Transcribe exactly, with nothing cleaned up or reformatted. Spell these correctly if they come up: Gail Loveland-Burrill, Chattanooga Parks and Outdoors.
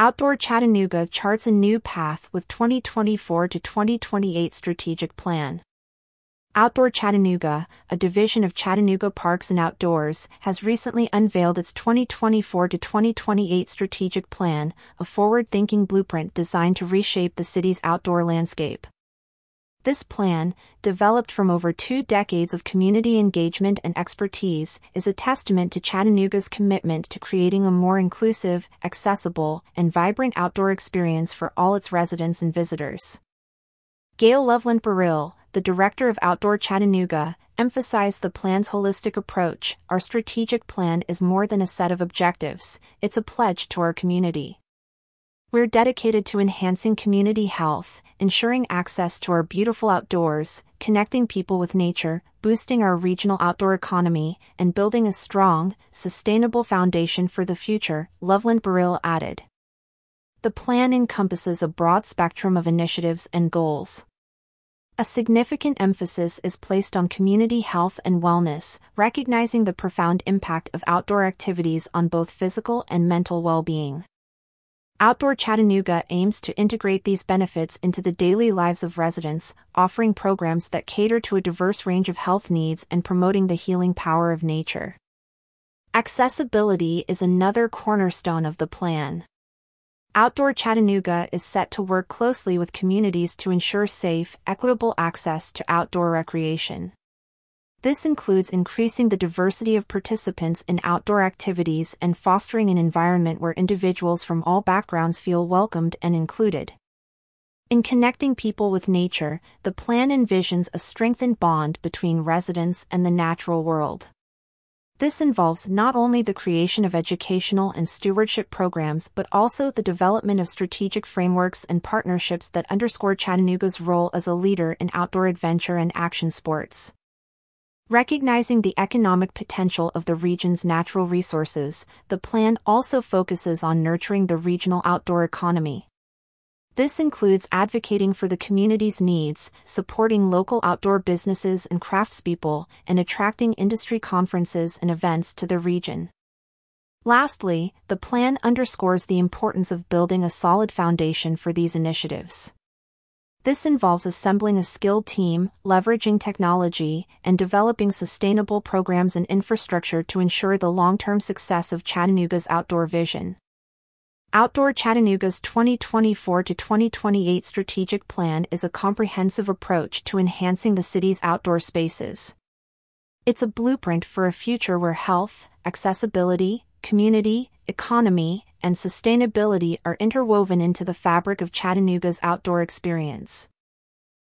Outdoor Chattanooga charts a new path with twenty twenty-four to twenty twenty-eight strategic plan. Outdoor Chattanooga, a division of Chattanooga Parks and Outdoors, has recently unveiled its twenty twenty-four to twenty twenty-eight strategic plan, a forward-thinking blueprint designed to reshape the city's outdoor landscape. This plan, developed from over two decades of community engagement and expertise, is a testament to Chattanooga's commitment to creating a more inclusive, accessible, and vibrant outdoor experience for all its residents and visitors. Gail Loveland-Burrill, the director of Outdoor Chattanooga, emphasized the plan's holistic approach. Our strategic plan is more than a set of objectives, it's a pledge to our community. We're dedicated to enhancing community health, ensuring access to our beautiful outdoors, connecting people with nature, boosting our regional outdoor economy, and building a strong, sustainable foundation for the future, Loveland-Burrill added. The plan encompasses a broad spectrum of initiatives and goals. A significant emphasis is placed on community health and wellness, recognizing the profound impact of outdoor activities on both physical and mental well-being. Outdoor Chattanooga aims to integrate these benefits into the daily lives of residents, offering programs that cater to a diverse range of health needs and promoting the healing power of nature. Accessibility is another cornerstone of the plan. Outdoor Chattanooga is set to work closely with communities to ensure safe, equitable access to outdoor recreation. This includes increasing the diversity of participants in outdoor activities and fostering an environment where individuals from all backgrounds feel welcomed and included. In connecting people with nature, the plan envisions a strengthened bond between residents and the natural world. This involves not only the creation of educational and stewardship programs but also the development of strategic frameworks and partnerships that underscore Chattanooga's role as a leader in outdoor adventure and action sports. Recognizing the economic potential of the region's natural resources, the plan also focuses on nurturing the regional outdoor economy. This includes advocating for the community's needs, supporting local outdoor businesses and craftspeople, and attracting industry conferences and events to the region. Lastly, the plan underscores the importance of building a solid foundation for these initiatives. This involves assembling a skilled team, leveraging technology, and developing sustainable programs and infrastructure to ensure the long-term success of Chattanooga's outdoor vision. Outdoor Chattanooga's twenty twenty-four to twenty twenty-eight strategic plan is a comprehensive approach to enhancing the city's outdoor spaces. It's a blueprint for a future where health, accessibility, community, economy, and sustainability are interwoven into the fabric of Chattanooga's outdoor experience.